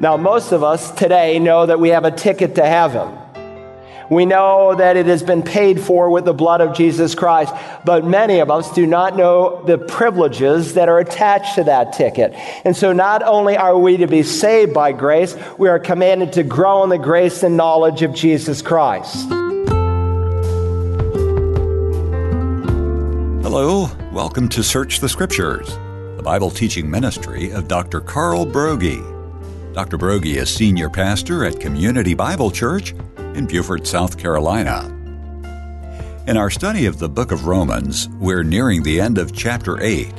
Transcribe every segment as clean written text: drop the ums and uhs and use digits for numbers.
Now, most of us today know that we have a ticket to heaven. We know that it has been paid for with the blood of Jesus Christ, but many of us do not know the privileges that are attached to that ticket. And so not only are we to be saved by grace, we are commanded to grow in the grace and knowledge of Jesus Christ. Hello, welcome to Search the Scriptures, the Bible teaching ministry of Dr. Carl Broggi. Dr. Broggi is senior pastor at Community Bible Church in Beaufort, South Carolina. In our study of the book of Romans, we're nearing the end of chapter 8.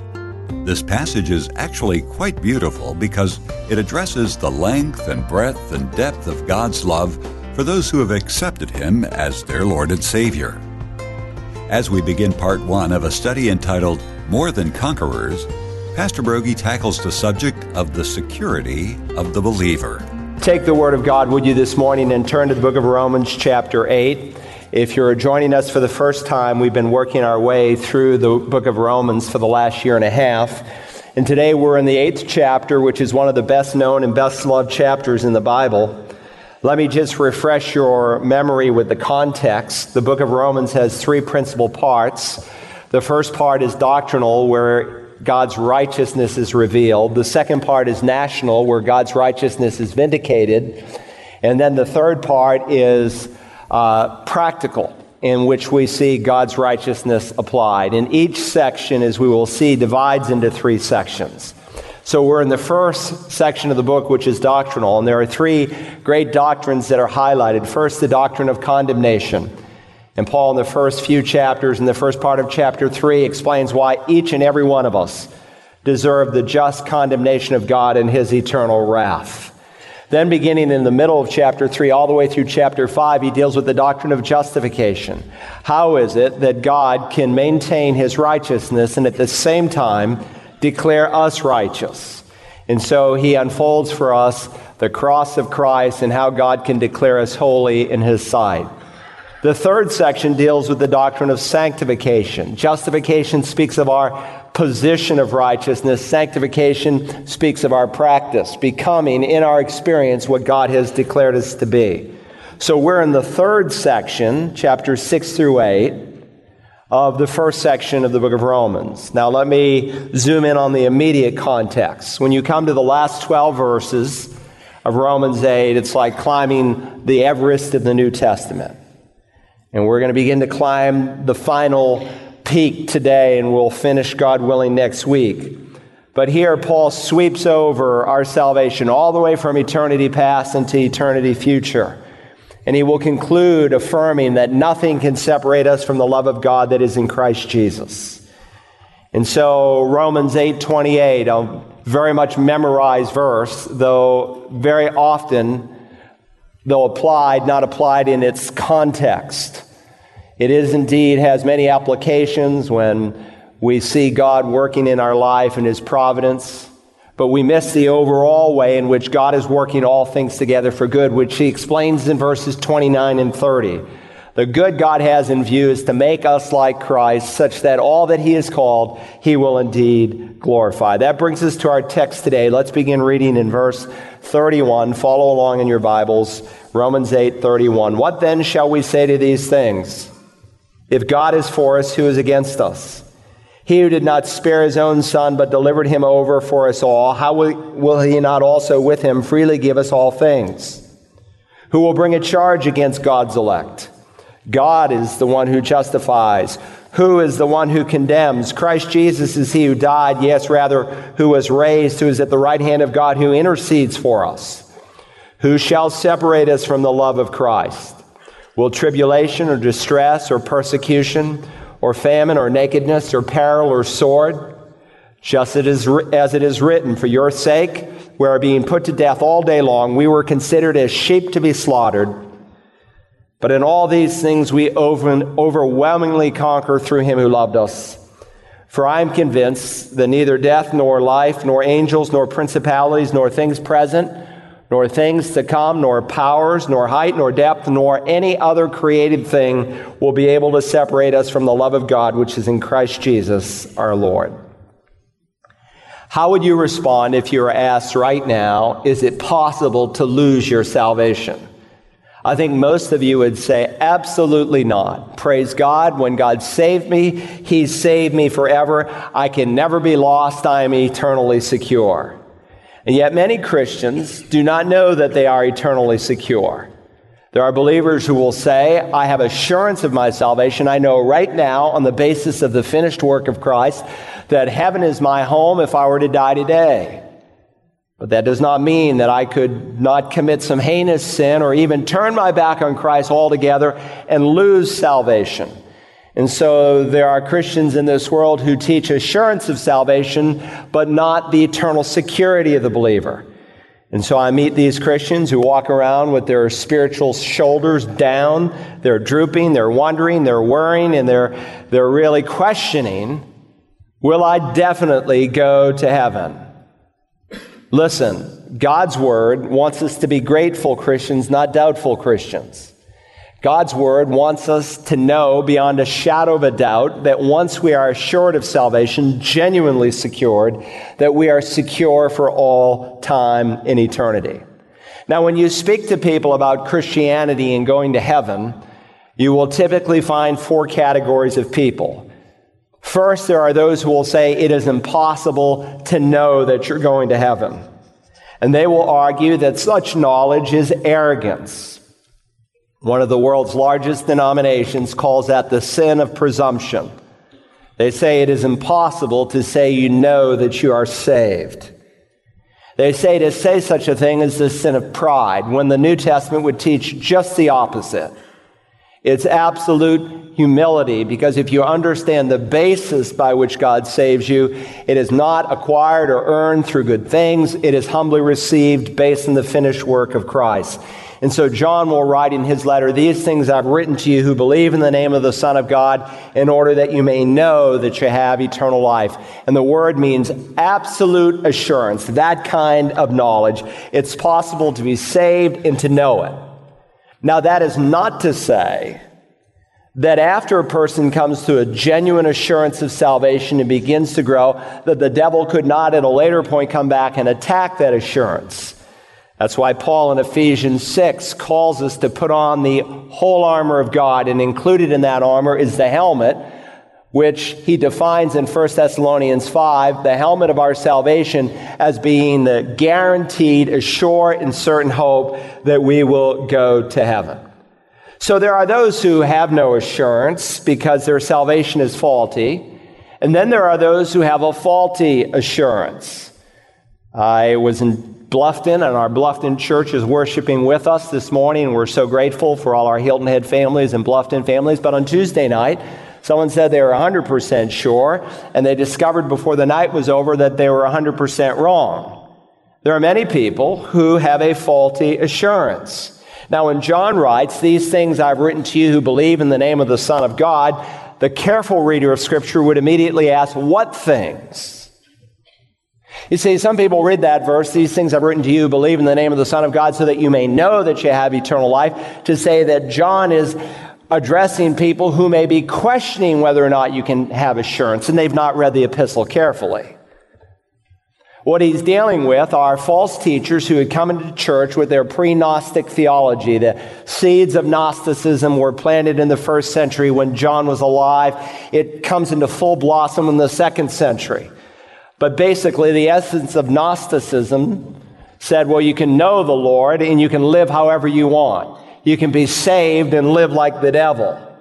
This passage is actually quite beautiful because it addresses the length and breadth and depth of God's love for those who have accepted Him as their Lord and Savior. As we begin part one of a study entitled More Than Conquerors, Pastor Broggi tackles the subject of the security of the believer. Take the Word of God, would you, this morning and turn to the book of Romans chapter 8. If you're joining us for the first time, we've been working our way through the book of Romans for the last year and a half. And today we're in the 8th chapter, which is one of the best known and best loved chapters in the Bible. Let me just refresh your memory with the context. The book of Romans has three principal parts. The first part is doctrinal, where God's righteousness is revealed. The second part is national, where God's righteousness is vindicated. And then the third part is practical, in which we see God's righteousness applied. And each section, as we will see, divides into three sections. So we're in the first section of the book, which is doctrinal. And there are three great doctrines that are highlighted. First, the doctrine of condemnation. And Paul, in the first few chapters, in the first part of chapter 3, explains why each and every one of us deserve the just condemnation of God and His eternal wrath. Then beginning in the middle of chapter 3, all the way through chapter 5, he deals with the doctrine of justification. How is it that God can maintain His righteousness and at the same time declare us righteous? And so he unfolds for us the cross of Christ and how God can declare us holy in His sight. The third section deals with the doctrine of sanctification. Justification speaks of our position of righteousness. Sanctification speaks of our practice, becoming in our experience what God has declared us to be. So we're in the third section, chapters 6 through 8, of the first section of the book of Romans. Now let me zoom in on the immediate context. When you come to the last 12 verses of Romans 8, it's like climbing the Everest of the New Testament. And we're going to begin to climb the final peak today, and we'll finish, God willing, next week. But here, Paul sweeps over our salvation all the way from eternity past into eternity future. And he will conclude affirming that nothing can separate us from the love of God that is in Christ Jesus. And so, Romans 8:28, a very much memorized verse, though very often, though applied, not applied in its context. It is indeed, has many applications when we see God working in our life and His providence, but we miss the overall way in which God is working all things together for good, which He explains in verses 29 and 30. The good God has in view is to make us like Christ, such that all that He is called, He will indeed glorify. That brings us to our text today. Let's begin reading in verse 31. Follow along in your Bibles. Romans 8:31. What then shall we say to these things? If God is for us, who is against us? He who did not spare His own Son, but delivered Him over for us all, how will He not also with Him freely give us all things? Who will bring a charge against God's elect? God is the one who justifies. Who is the one who condemns? Christ Jesus is He who died, yes, rather, who was raised, who is at the right hand of God, who intercedes for us. Who shall separate us from the love of Christ? Will tribulation or distress or persecution or famine or nakedness or peril or sword? Just as it is written, for your sake we are being put to death all day long. We were considered as sheep to be slaughtered. But in all these things we overwhelmingly conquer through Him who loved us. For I am convinced that neither death nor life, nor angels, nor principalities, nor things present, nor things to come, nor powers, nor height, nor depth, nor any other created thing will be able to separate us from the love of God, which is in Christ Jesus our Lord. How would you respond if you were asked right now, is it possible to lose your salvation? I think most of you would say, absolutely not. Praise God. When God saved me, He saved me forever. I can never be lost. I am eternally secure. And yet many Christians do not know that they are eternally secure. There are believers who will say, I have assurance of my salvation. I know right now, on the basis of the finished work of Christ, that heaven is my home if I were to die today. But that does not mean that I could not commit some heinous sin or even turn my back on Christ altogether and lose salvation. And so there are Christians in this world who teach assurance of salvation, but not the eternal security of the believer. And so I meet these Christians who walk around with their spiritual shoulders down. They're drooping, they're wondering, they're worrying, and they're really questioning, will I definitely go to heaven? Listen, God's Word wants us to be grateful Christians, not doubtful Christians. God's Word wants us to know beyond a shadow of a doubt that once we are assured of salvation, genuinely secured, that we are secure for all time in eternity. Now, when you speak to people about Christianity and going to heaven, you will typically find four categories of people. First, there are those who will say it is impossible to know that you're going to heaven. And they will argue that such knowledge is arrogance. One of the world's largest denominations calls that the sin of presumption. They say it is impossible to say you know that you are saved. They say to say such a thing is the sin of pride, when the New Testament would teach just the opposite. It's absolute humility, because if you understand the basis by which God saves you, it is not acquired or earned through good things. It is humbly received based on the finished work of Christ. And so John will write in his letter, these things I've written to you who believe in the name of the Son of God, in order that you may know that you have eternal life. And the word means absolute assurance, that kind of knowledge. It's possible to be saved and to know it. Now, that is not to say that after a person comes to a genuine assurance of salvation and begins to grow, that the devil could not at a later point come back and attack that assurance. That's why Paul in Ephesians 6 calls us to put on the whole armor of God, and included in that armor is the helmet, which he defines in 1 Thessalonians 5, the helmet of our salvation, as being the guaranteed, assured, and certain hope that we will go to heaven. So there are those who have no assurance because their salvation is faulty, and then there are those who have a faulty assurance. I was in Bluffton, and our Bluffton church is worshiping with us this morning, and we're so grateful for all our Hilton Head families and Bluffton families, but on Tuesday night, someone said they were 100% sure, and they discovered before the night was over that they were 100% wrong. There are many people who have a faulty assurance. Now, when John writes, these things I've written to you who believe in the name of the Son of God, the careful reader of Scripture would immediately ask, what things? You see, some people read that verse, these things I've written to you who believe in the name of the Son of God, so that you may know that you have eternal life, to say that John is addressing people who may be questioning whether or not you can have assurance, and they've not read the epistle carefully. What he's dealing with are false teachers who had come into church with their pre-Gnostic theology. The seeds of Gnosticism were planted in the first century when John was alive. It comes into full blossom in the second century. But basically, the essence of Gnosticism said, well, you can know the Lord and you can live however you want. You can be saved and live like the devil.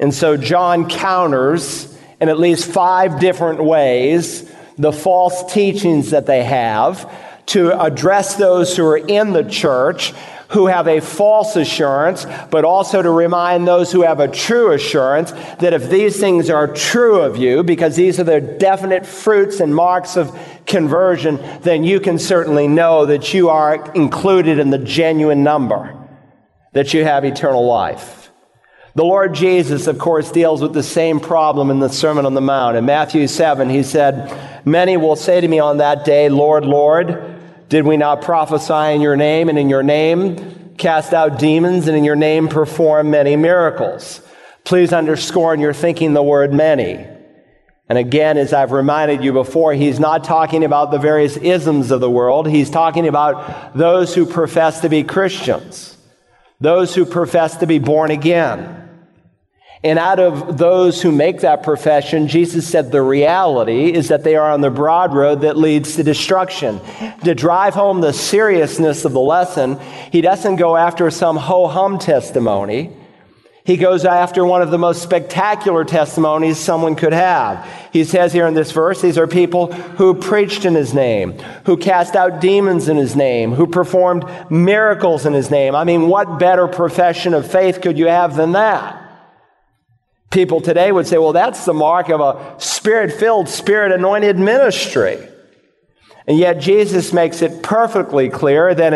And so John counters in at least 5 different ways the false teachings that they have to address those who are in the church who have a false assurance, but also to remind those who have a true assurance that if these things are true of you, because these are the definite fruits and marks of conversion, then you can certainly know that you are included in the genuine number, that you have eternal life. The Lord Jesus, of course, deals with the same problem in the Sermon on the Mount. In Matthew 7, he said, many will say to me on that day, Lord, Lord, did we not prophesy in your name, and in your name cast out demons, and in your name perform many miracles? Please underscore in your thinking the word many. And again, as I've reminded you before, he's not talking about the various isms of the world. He's talking about those who profess to be Christians, those who profess to be born again. And out of those who make that profession, Jesus said the reality is that they are on the broad road that leads to destruction. To drive home the seriousness of the lesson, he doesn't go after some ho-hum testimony. He goes after one of the most spectacular testimonies someone could have. He says here in this verse, these are people who preached in his name, who cast out demons in his name, who performed miracles in his name. I mean, what better profession of faith could you have than that? People today would say, well, that's the mark of a spirit-filled, spirit-anointed ministry. And yet Jesus makes it perfectly clear that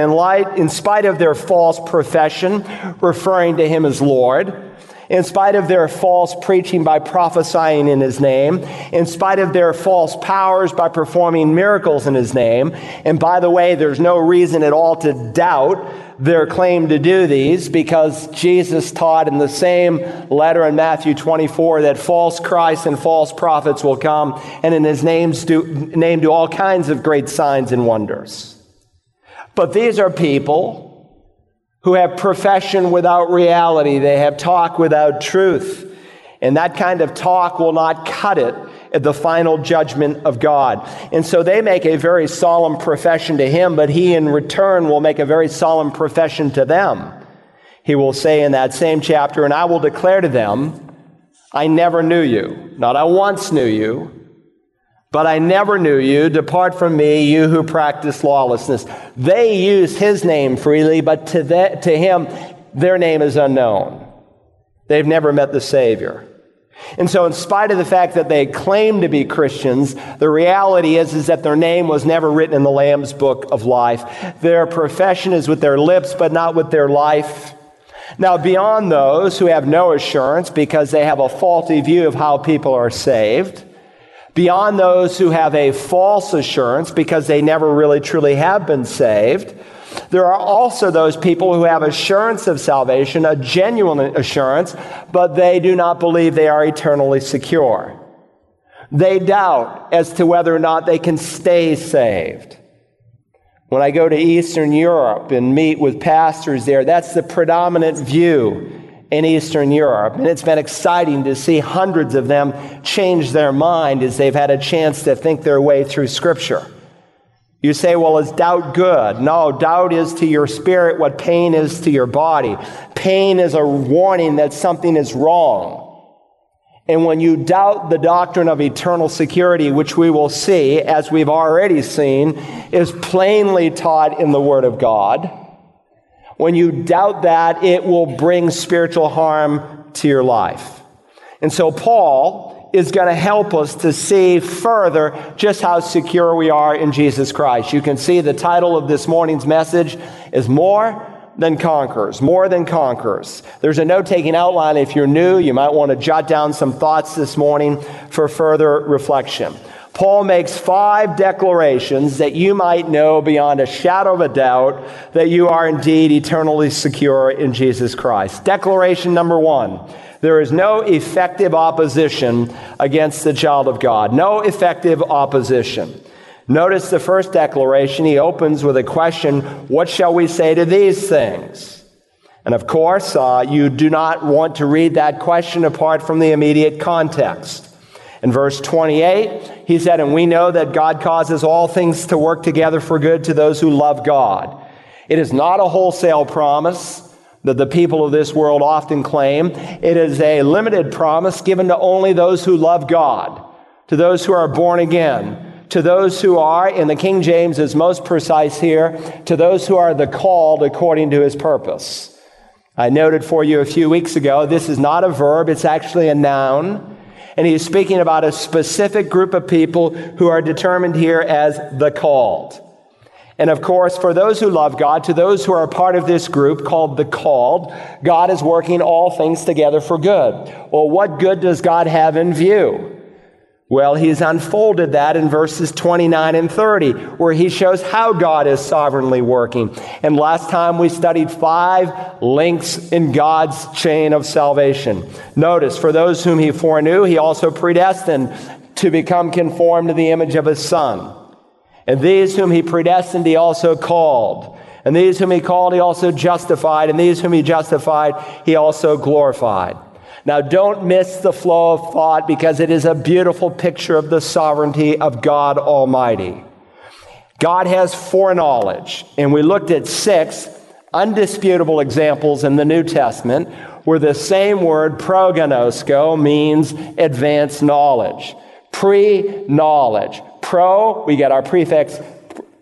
in spite of their false profession, referring to him as Lord, in spite of their false preaching by prophesying in his name, in spite of their false powers by performing miracles in his name, and by the way, there's no reason at all to doubt their claim to do these, because Jesus taught in the same letter in Matthew 24 that false Christs and false prophets will come, and in his name do all kinds of great signs and wonders. But these are people who have profession without reality. They have talk without truth. And that kind of talk will not cut it at the final judgment of God. And so they make a very solemn profession to him, but he in return will make a very solemn profession to them. He will say in that same chapter, and I will declare to them, I never knew you. Not I once knew you, but I never knew you. Depart from me, you who practice lawlessness. They use his name freely, but to him, their name is unknown. They've never met the Savior. And so in spite of the fact that they claim to be Christians, the reality is that their name was never written in the Lamb's Book of Life. Their profession is with their lips, but not with their life. Now, beyond those who have no assurance because they have a faulty view of how people are saved, beyond those who have a false assurance because they never really truly have been saved, there are also those people who have assurance of salvation, a genuine assurance, but they do not believe they are eternally secure. They doubt as to whether or not they can stay saved. When I go to Eastern Europe and meet with pastors there, that's the predominant view in Eastern Europe. And it's been exciting to see hundreds of them change their mind as they've had a chance to think their way through Scripture. You say, well, is doubt good? No, doubt is to your spirit what pain is to your body. Pain is a warning that something is wrong. And when you doubt the doctrine of eternal security, which we will see, as we've already seen, is plainly taught in the Word of God, when you doubt that, it will bring spiritual harm to your life. And so Paul is going to help us to see further just how secure we are in Jesus Christ. You can see the title of this morning's message is More Than Conquerors, More Than Conquerors. There's a note-taking outline. If you're new, you might want to jot down some thoughts this morning for further reflection. Paul makes 5 declarations that you might know beyond a shadow of a doubt that you are indeed eternally secure in Jesus Christ. Declaration number 1. There is no effective opposition against the child of God. No effective opposition. Notice the first declaration. He opens with a question, what shall we say to these things? And of course, you do not want to read that question apart from the immediate context. In verse 28, he said, and we know that God causes all things to work together for good to those who love God. It is not a wholesale promise that the people of this world often claim. It is a limited promise given to only those who love God, to those who are born again, to those who are, and the King James is most precise here, to those who are the called according to his purpose. I noted for you a few weeks ago, this is not a verb, it's actually a noun. And he's speaking about a specific group of people who are determined here as the called. And of course, for those who love God, to those who are a part of this group called the called, God is working all things together for good. Well, what good does God have in view? Well, he's unfolded that in verses 29 and 30, where he shows how God is sovereignly working. And last time we studied 5 links in God's chain of salvation. Notice, for those whom he foreknew, he also predestined to become conformed to the image of his Son. And these whom he predestined, he also called. And these whom he called, he also justified. And these whom he justified, he also glorified. Now, don't miss the flow of thought, because it is a beautiful picture of the sovereignty of God Almighty. God has foreknowledge. And we looked at 6 undisputable examples in the New Testament where the same word, prognosko, means advanced knowledge, pre-knowledge. Pro, we get our prefix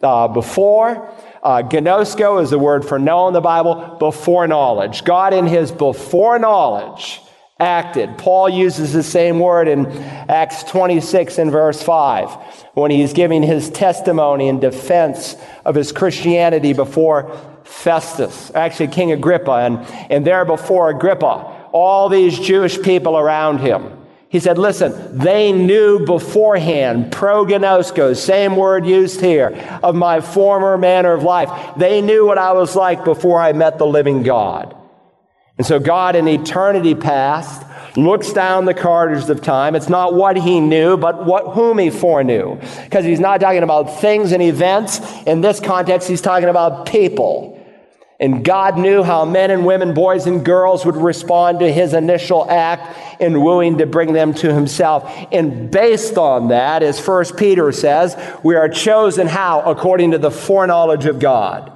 before. Gnosko is the word for know in the Bible, before knowledge. God in his before knowledge acted. Paul uses the same word in Acts 26 and verse 5 when he's giving his testimony in defense of his Christianity before Festus, actually King Agrippa, and there before Agrippa, all these Jewish people around him. He said, listen, they knew beforehand, prognosko, same word used here, of my former manner of life. They knew what I was like before I met the living God. And so God in eternity past looks down the corridors of time. It's not what he knew, but whom he foreknew. Because he's not talking about things and events. In this context, he's talking about people. And God knew how men and women, boys and girls would respond to his initial act in wooing to bring them to himself. And based on that, as 1 Peter says, we are chosen how? According to the foreknowledge of God.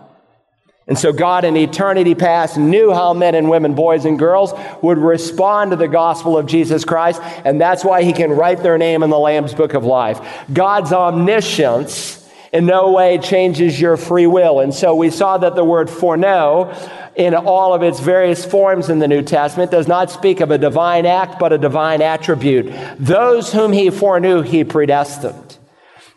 And so God in eternity past knew how men and women, boys and girls would respond to the gospel of Jesus Christ, and that's why he can write their name in the Lamb's Book of Life. God's omniscience in no way changes your free will. And so we saw that the word foreknow in all of its various forms in the New Testament does not speak of a divine act, but a divine attribute. Those whom he foreknew, he predestined.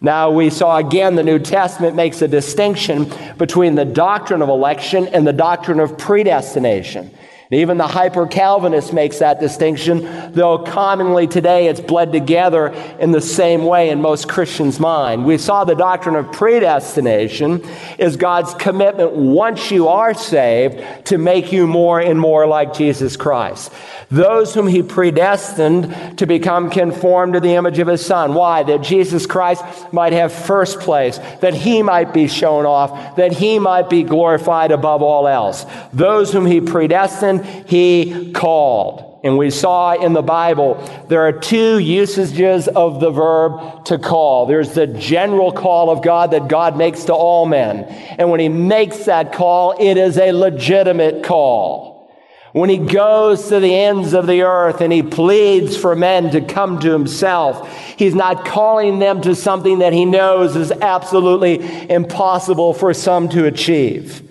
Now, we saw again the New Testament makes a distinction between the doctrine of election and the doctrine of predestination. And even the hyper-Calvinist makes that distinction, though commonly today it's bled together in the same way in most Christians' mind. We saw the doctrine of predestination is God's commitment once you are saved to make you more and more like Jesus Christ. Those whom he predestined to become conformed to the image of his Son. Why? That Jesus Christ might have first place, that he might be shown off, that he might be glorified above all else. Those whom he predestined, he called. And we saw in the Bible, there are two usages of the verb to call. There's the general call of God that God makes to all men. And when he makes that call, it is a legitimate call. When he goes to the ends of the earth and he pleads for men to come to himself, he's not calling them to something that he knows is absolutely impossible for some to achieve.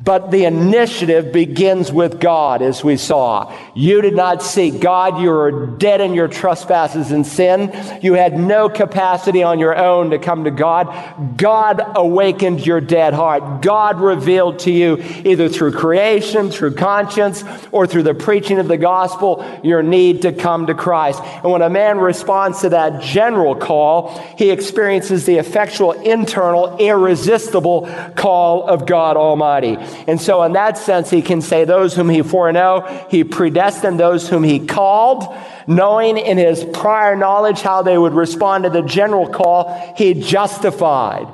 But the initiative begins with God, as we saw. You did not seek God. You were dead in your trespasses and sin. You had no capacity on your own to come to God. God awakened your dead heart. God revealed to you, either through creation, through conscience, or through the preaching of the gospel, your need to come to Christ. And when a man responds to that general call, he experiences the effectual, internal, irresistible call of God Almighty. And so in that sense, he can say those whom he foreknow, he predestined those whom he called, knowing in his prior knowledge how they would respond to the general call, he justified.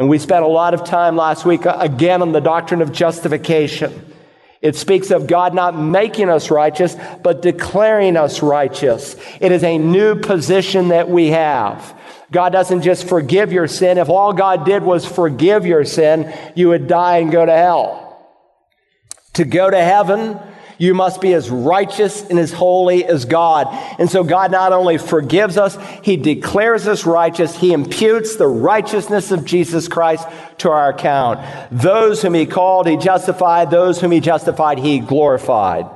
And we spent a lot of time last week again on the doctrine of justification. It speaks of God not making us righteous, but declaring us righteous. It is a new position that we have. God doesn't just forgive your sin. If all God did was forgive your sin, you would die and go to hell. To go to heaven, you must be as righteous and as holy as God. And so God not only forgives us, he declares us righteous. He imputes the righteousness of Jesus Christ to our account. Those whom he called, he justified. Those whom he justified, he glorified.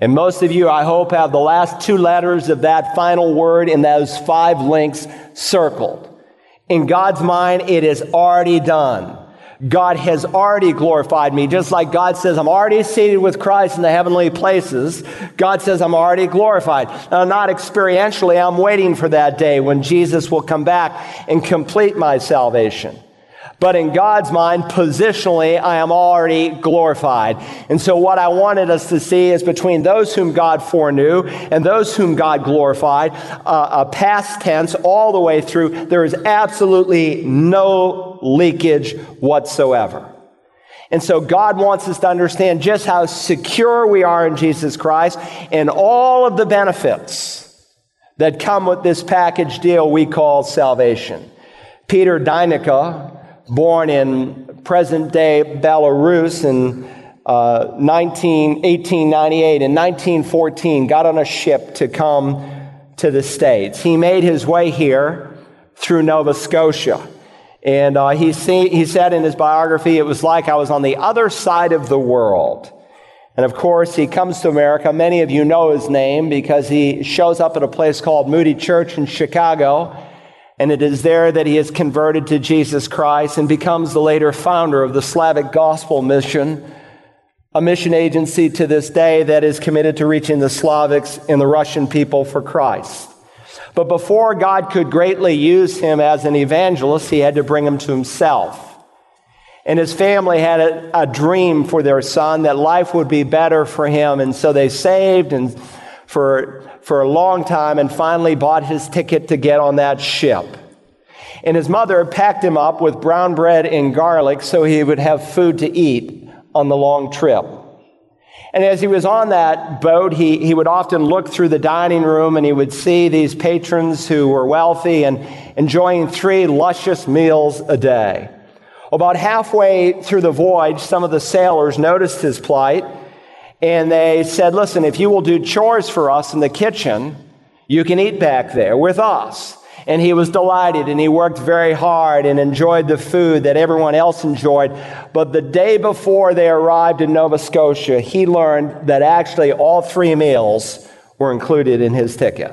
And most of you, I hope, have the last two letters of that final word in those 5 links circled. In God's mind, it is already done. God has already glorified me. Just like God says, I'm already seated with Christ in the heavenly places, God says, I'm already glorified. Now, not experientially, I'm waiting for that day when Jesus will come back and complete my salvation. But in God's mind, positionally, I am already glorified. And so what I wanted us to see is between those whom God foreknew and those whom God glorified, past tense all the way through, there is absolutely no leakage whatsoever. And so God wants us to understand just how secure we are in Jesus Christ and all of the benefits that come with this package deal we call salvation. Peter Dynica, born in present-day Belarus in 1898, in 1914, got on a ship to come to the States. He made his way here through Nova Scotia. And he said in his biography, it was like I was on the other side of the world. And of course, he comes to America. Many of you know his name because he shows up at a place called Moody Church in Chicago. And it is there that he is converted to Jesus Christ and becomes the later founder of the Slavic Gospel Mission, a mission agency to this day that is committed to reaching the Slavics and the Russian people for Christ. But before God could greatly use him as an evangelist, he had to bring him to himself. And his family had a dream for their son that life would be better for him. And so they saved and for a long time and finally bought his ticket to get on that ship. And his mother packed him up with brown bread and garlic so he would have food to eat on the long trip. And as he was on that boat, he would often look through the dining room and he would see these patrons who were wealthy and enjoying 3 luscious meals a day. About halfway through the voyage, some of the sailors noticed his plight. And they said, listen, if you will do chores for us in the kitchen, you can eat back there with us. And he was delighted, and he worked very hard and enjoyed the food that everyone else enjoyed. But the day before they arrived in Nova Scotia, he learned that actually all 3 meals were included in his ticket.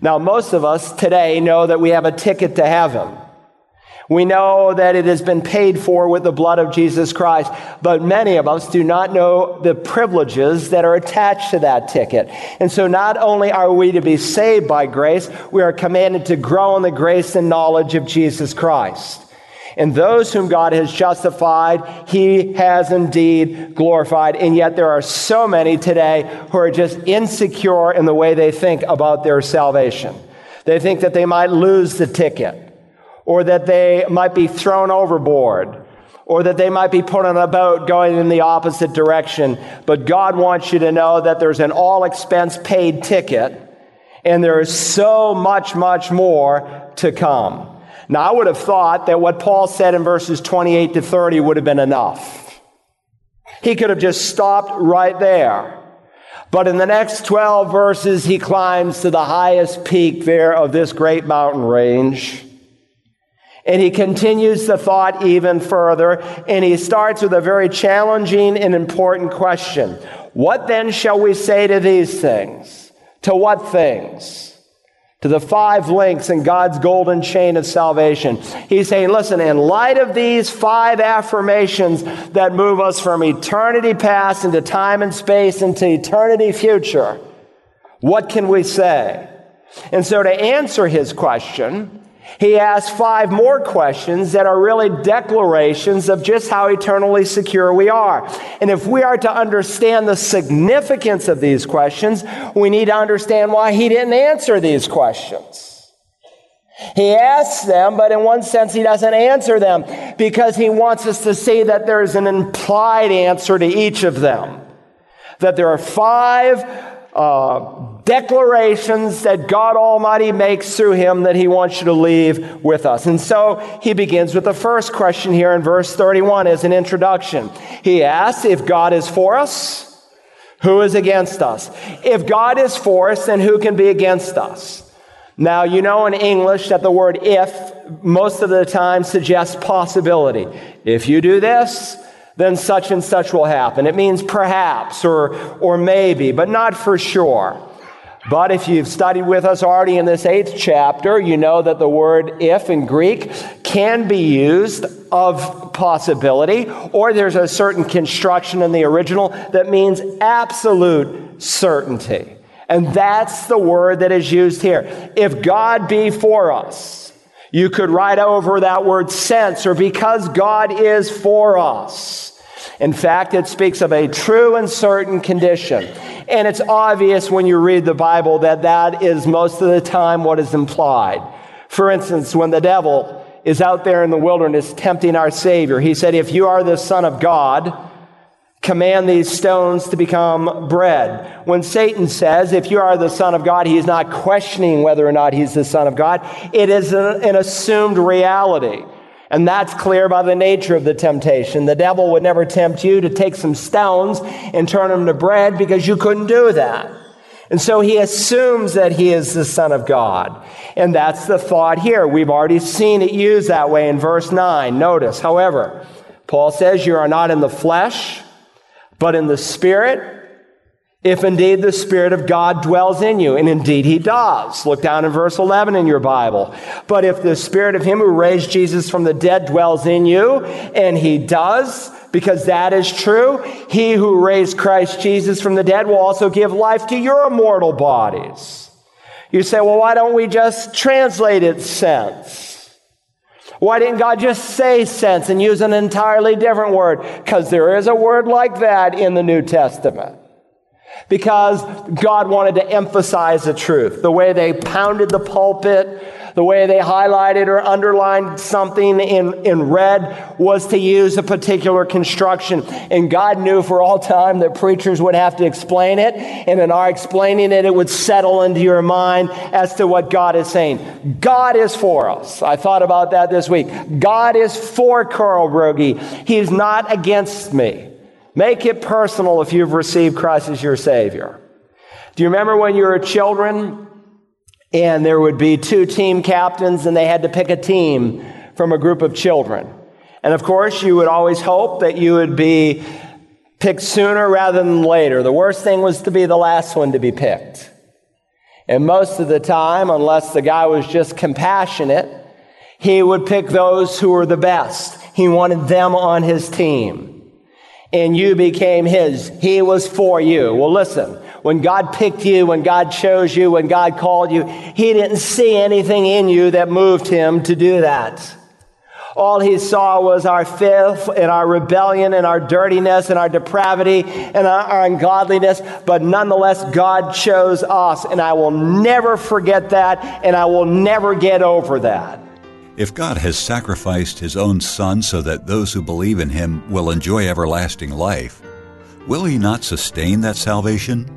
Now, most of us today know that we have a ticket to heaven. We know that it has been paid for with the blood of Jesus Christ, but many of us do not know the privileges that are attached to that ticket. And so not only are we to be saved by grace, we are commanded to grow in the grace and knowledge of Jesus Christ. And those whom God has justified, he has indeed glorified. And yet there are so many today who are just insecure in the way they think about their salvation. They think that they might lose the ticket, or that they might be thrown overboard, or that they might be put on a boat going in the opposite direction. But God wants you to know that there's an all-expense-paid ticket, and there is so much more to come. Now, I would have thought that what Paul said in verses 28 to 30 would have been enough. He could have just stopped right there. But in the next 12 verses, he climbs to the highest peak there of this great mountain range. And he continues the thought even further, and he starts with a very challenging and important question. What then shall we say to these things? To what things? To the 5 links in God's golden chain of salvation. He's saying, listen, in light of these 5 affirmations that move us from eternity past into time and space into eternity future, what can we say? And so to answer his question, he asks 5 more questions that are really declarations of just how eternally secure we are. And if we are to understand the significance of these questions, we need to understand why he didn't answer these questions. He asks them, but in one sense he doesn't answer them because he wants us to see that there is an implied answer to each of them. That there are 5 declarations that God Almighty makes through him that he wants you to leave with us. And so he begins with the first question here in verse 31 as an introduction. He asks, if God is for us, who is against us? If God is for us, then who can be against us? Now, you know in English that the word if most of the time suggests possibility. If you do this, then such and such will happen. It means perhaps or maybe, but not for sure. But if you've studied with us already in this 8th chapter, you know that the word if in Greek can be used of possibility, or there's a certain construction in the original that means absolute certainty. And that's the word that is used here. If God be for us, You could write over that word since, or because God is for us. In fact, it speaks of a true and certain condition. And it's obvious when you read the Bible that that is most of the time what is implied. For instance, when the devil is out there in the wilderness tempting our Savior, he said, if you are the Son of God, command these stones to become bread. When Satan says, if you are the Son of God, he's not questioning whether or not he's the Son of God. It is an assumed reality. And that's clear by the nature of the temptation. The devil would never tempt you to take some stones and turn them to bread because you couldn't do that. And so he assumes that he is the Son of God. And that's the thought here. We've already seen it used that way in verse 9. Notice, however, Paul says, you are not in the flesh, but in the Spirit, if indeed the Spirit of God dwells in you. And indeed he does. Look down in verse 11 in your Bible. But if the Spirit of him who raised Jesus from the dead dwells in you, and he does, because that is true, he who raised Christ Jesus from the dead will also give life to your immortal bodies. You say, well, why don't we just translate it since? Why didn't God just say sense and use an entirely different word? Because there is a word like that in the New Testament. Because God wanted to emphasize the truth. The way they pounded the pulpit, the way they highlighted or underlined something in red was to use a particular construction. And God knew for all time that preachers would have to explain it. And in our explaining it, it would settle into your mind as to what God is saying. God is for us. I thought about that this week. God is for Carl Broggi. He's not against me. Make it personal if you've received Christ as your Savior. Do you remember when you were children and there would be two team captains and they had to pick a team from a group of children? And of course, you would always hope that you would be picked sooner rather than later. The worst thing was to be the last one to be picked. And most of the time, unless the guy was just compassionate, he would pick those who were the best. He wanted them on his team. And you became his. He was for you. Well, listen, when God picked you, when God chose you, when God called you, he didn't see anything in you that moved him to do that. All he saw was our filth and our rebellion and our dirtiness and our depravity and our ungodliness. But nonetheless, God chose us. And I will never forget that. And I will never get over that. If God has sacrificed his own Son so that those who believe in him will enjoy everlasting life, will he not sustain that salvation?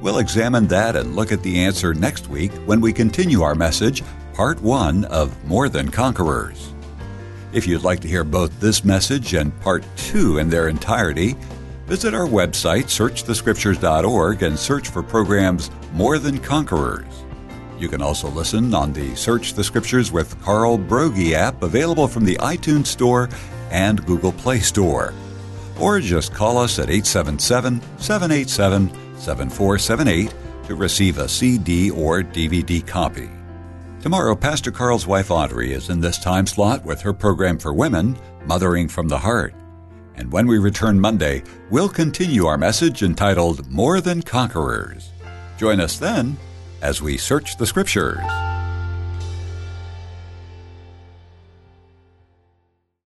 We'll examine that and look at the answer next week when we continue our message, Part 1 of More Than Conquerors. If you'd like to hear both this message and Part 2 in their entirety, visit our website, searchthescriptures.org, and search for programs More Than Conquerors. You can also listen on the Search the Scriptures with Carl Broggi app available from the iTunes Store and Google Play Store. Or just call us at 877-787-7478 to receive a CD or DVD copy. Tomorrow, Pastor Carl's wife Audrey is in this time slot with her program for women, Mothering from the Heart. And when we return Monday, we'll continue our message entitled More Than Conquerors. Join us then as we search the Scriptures.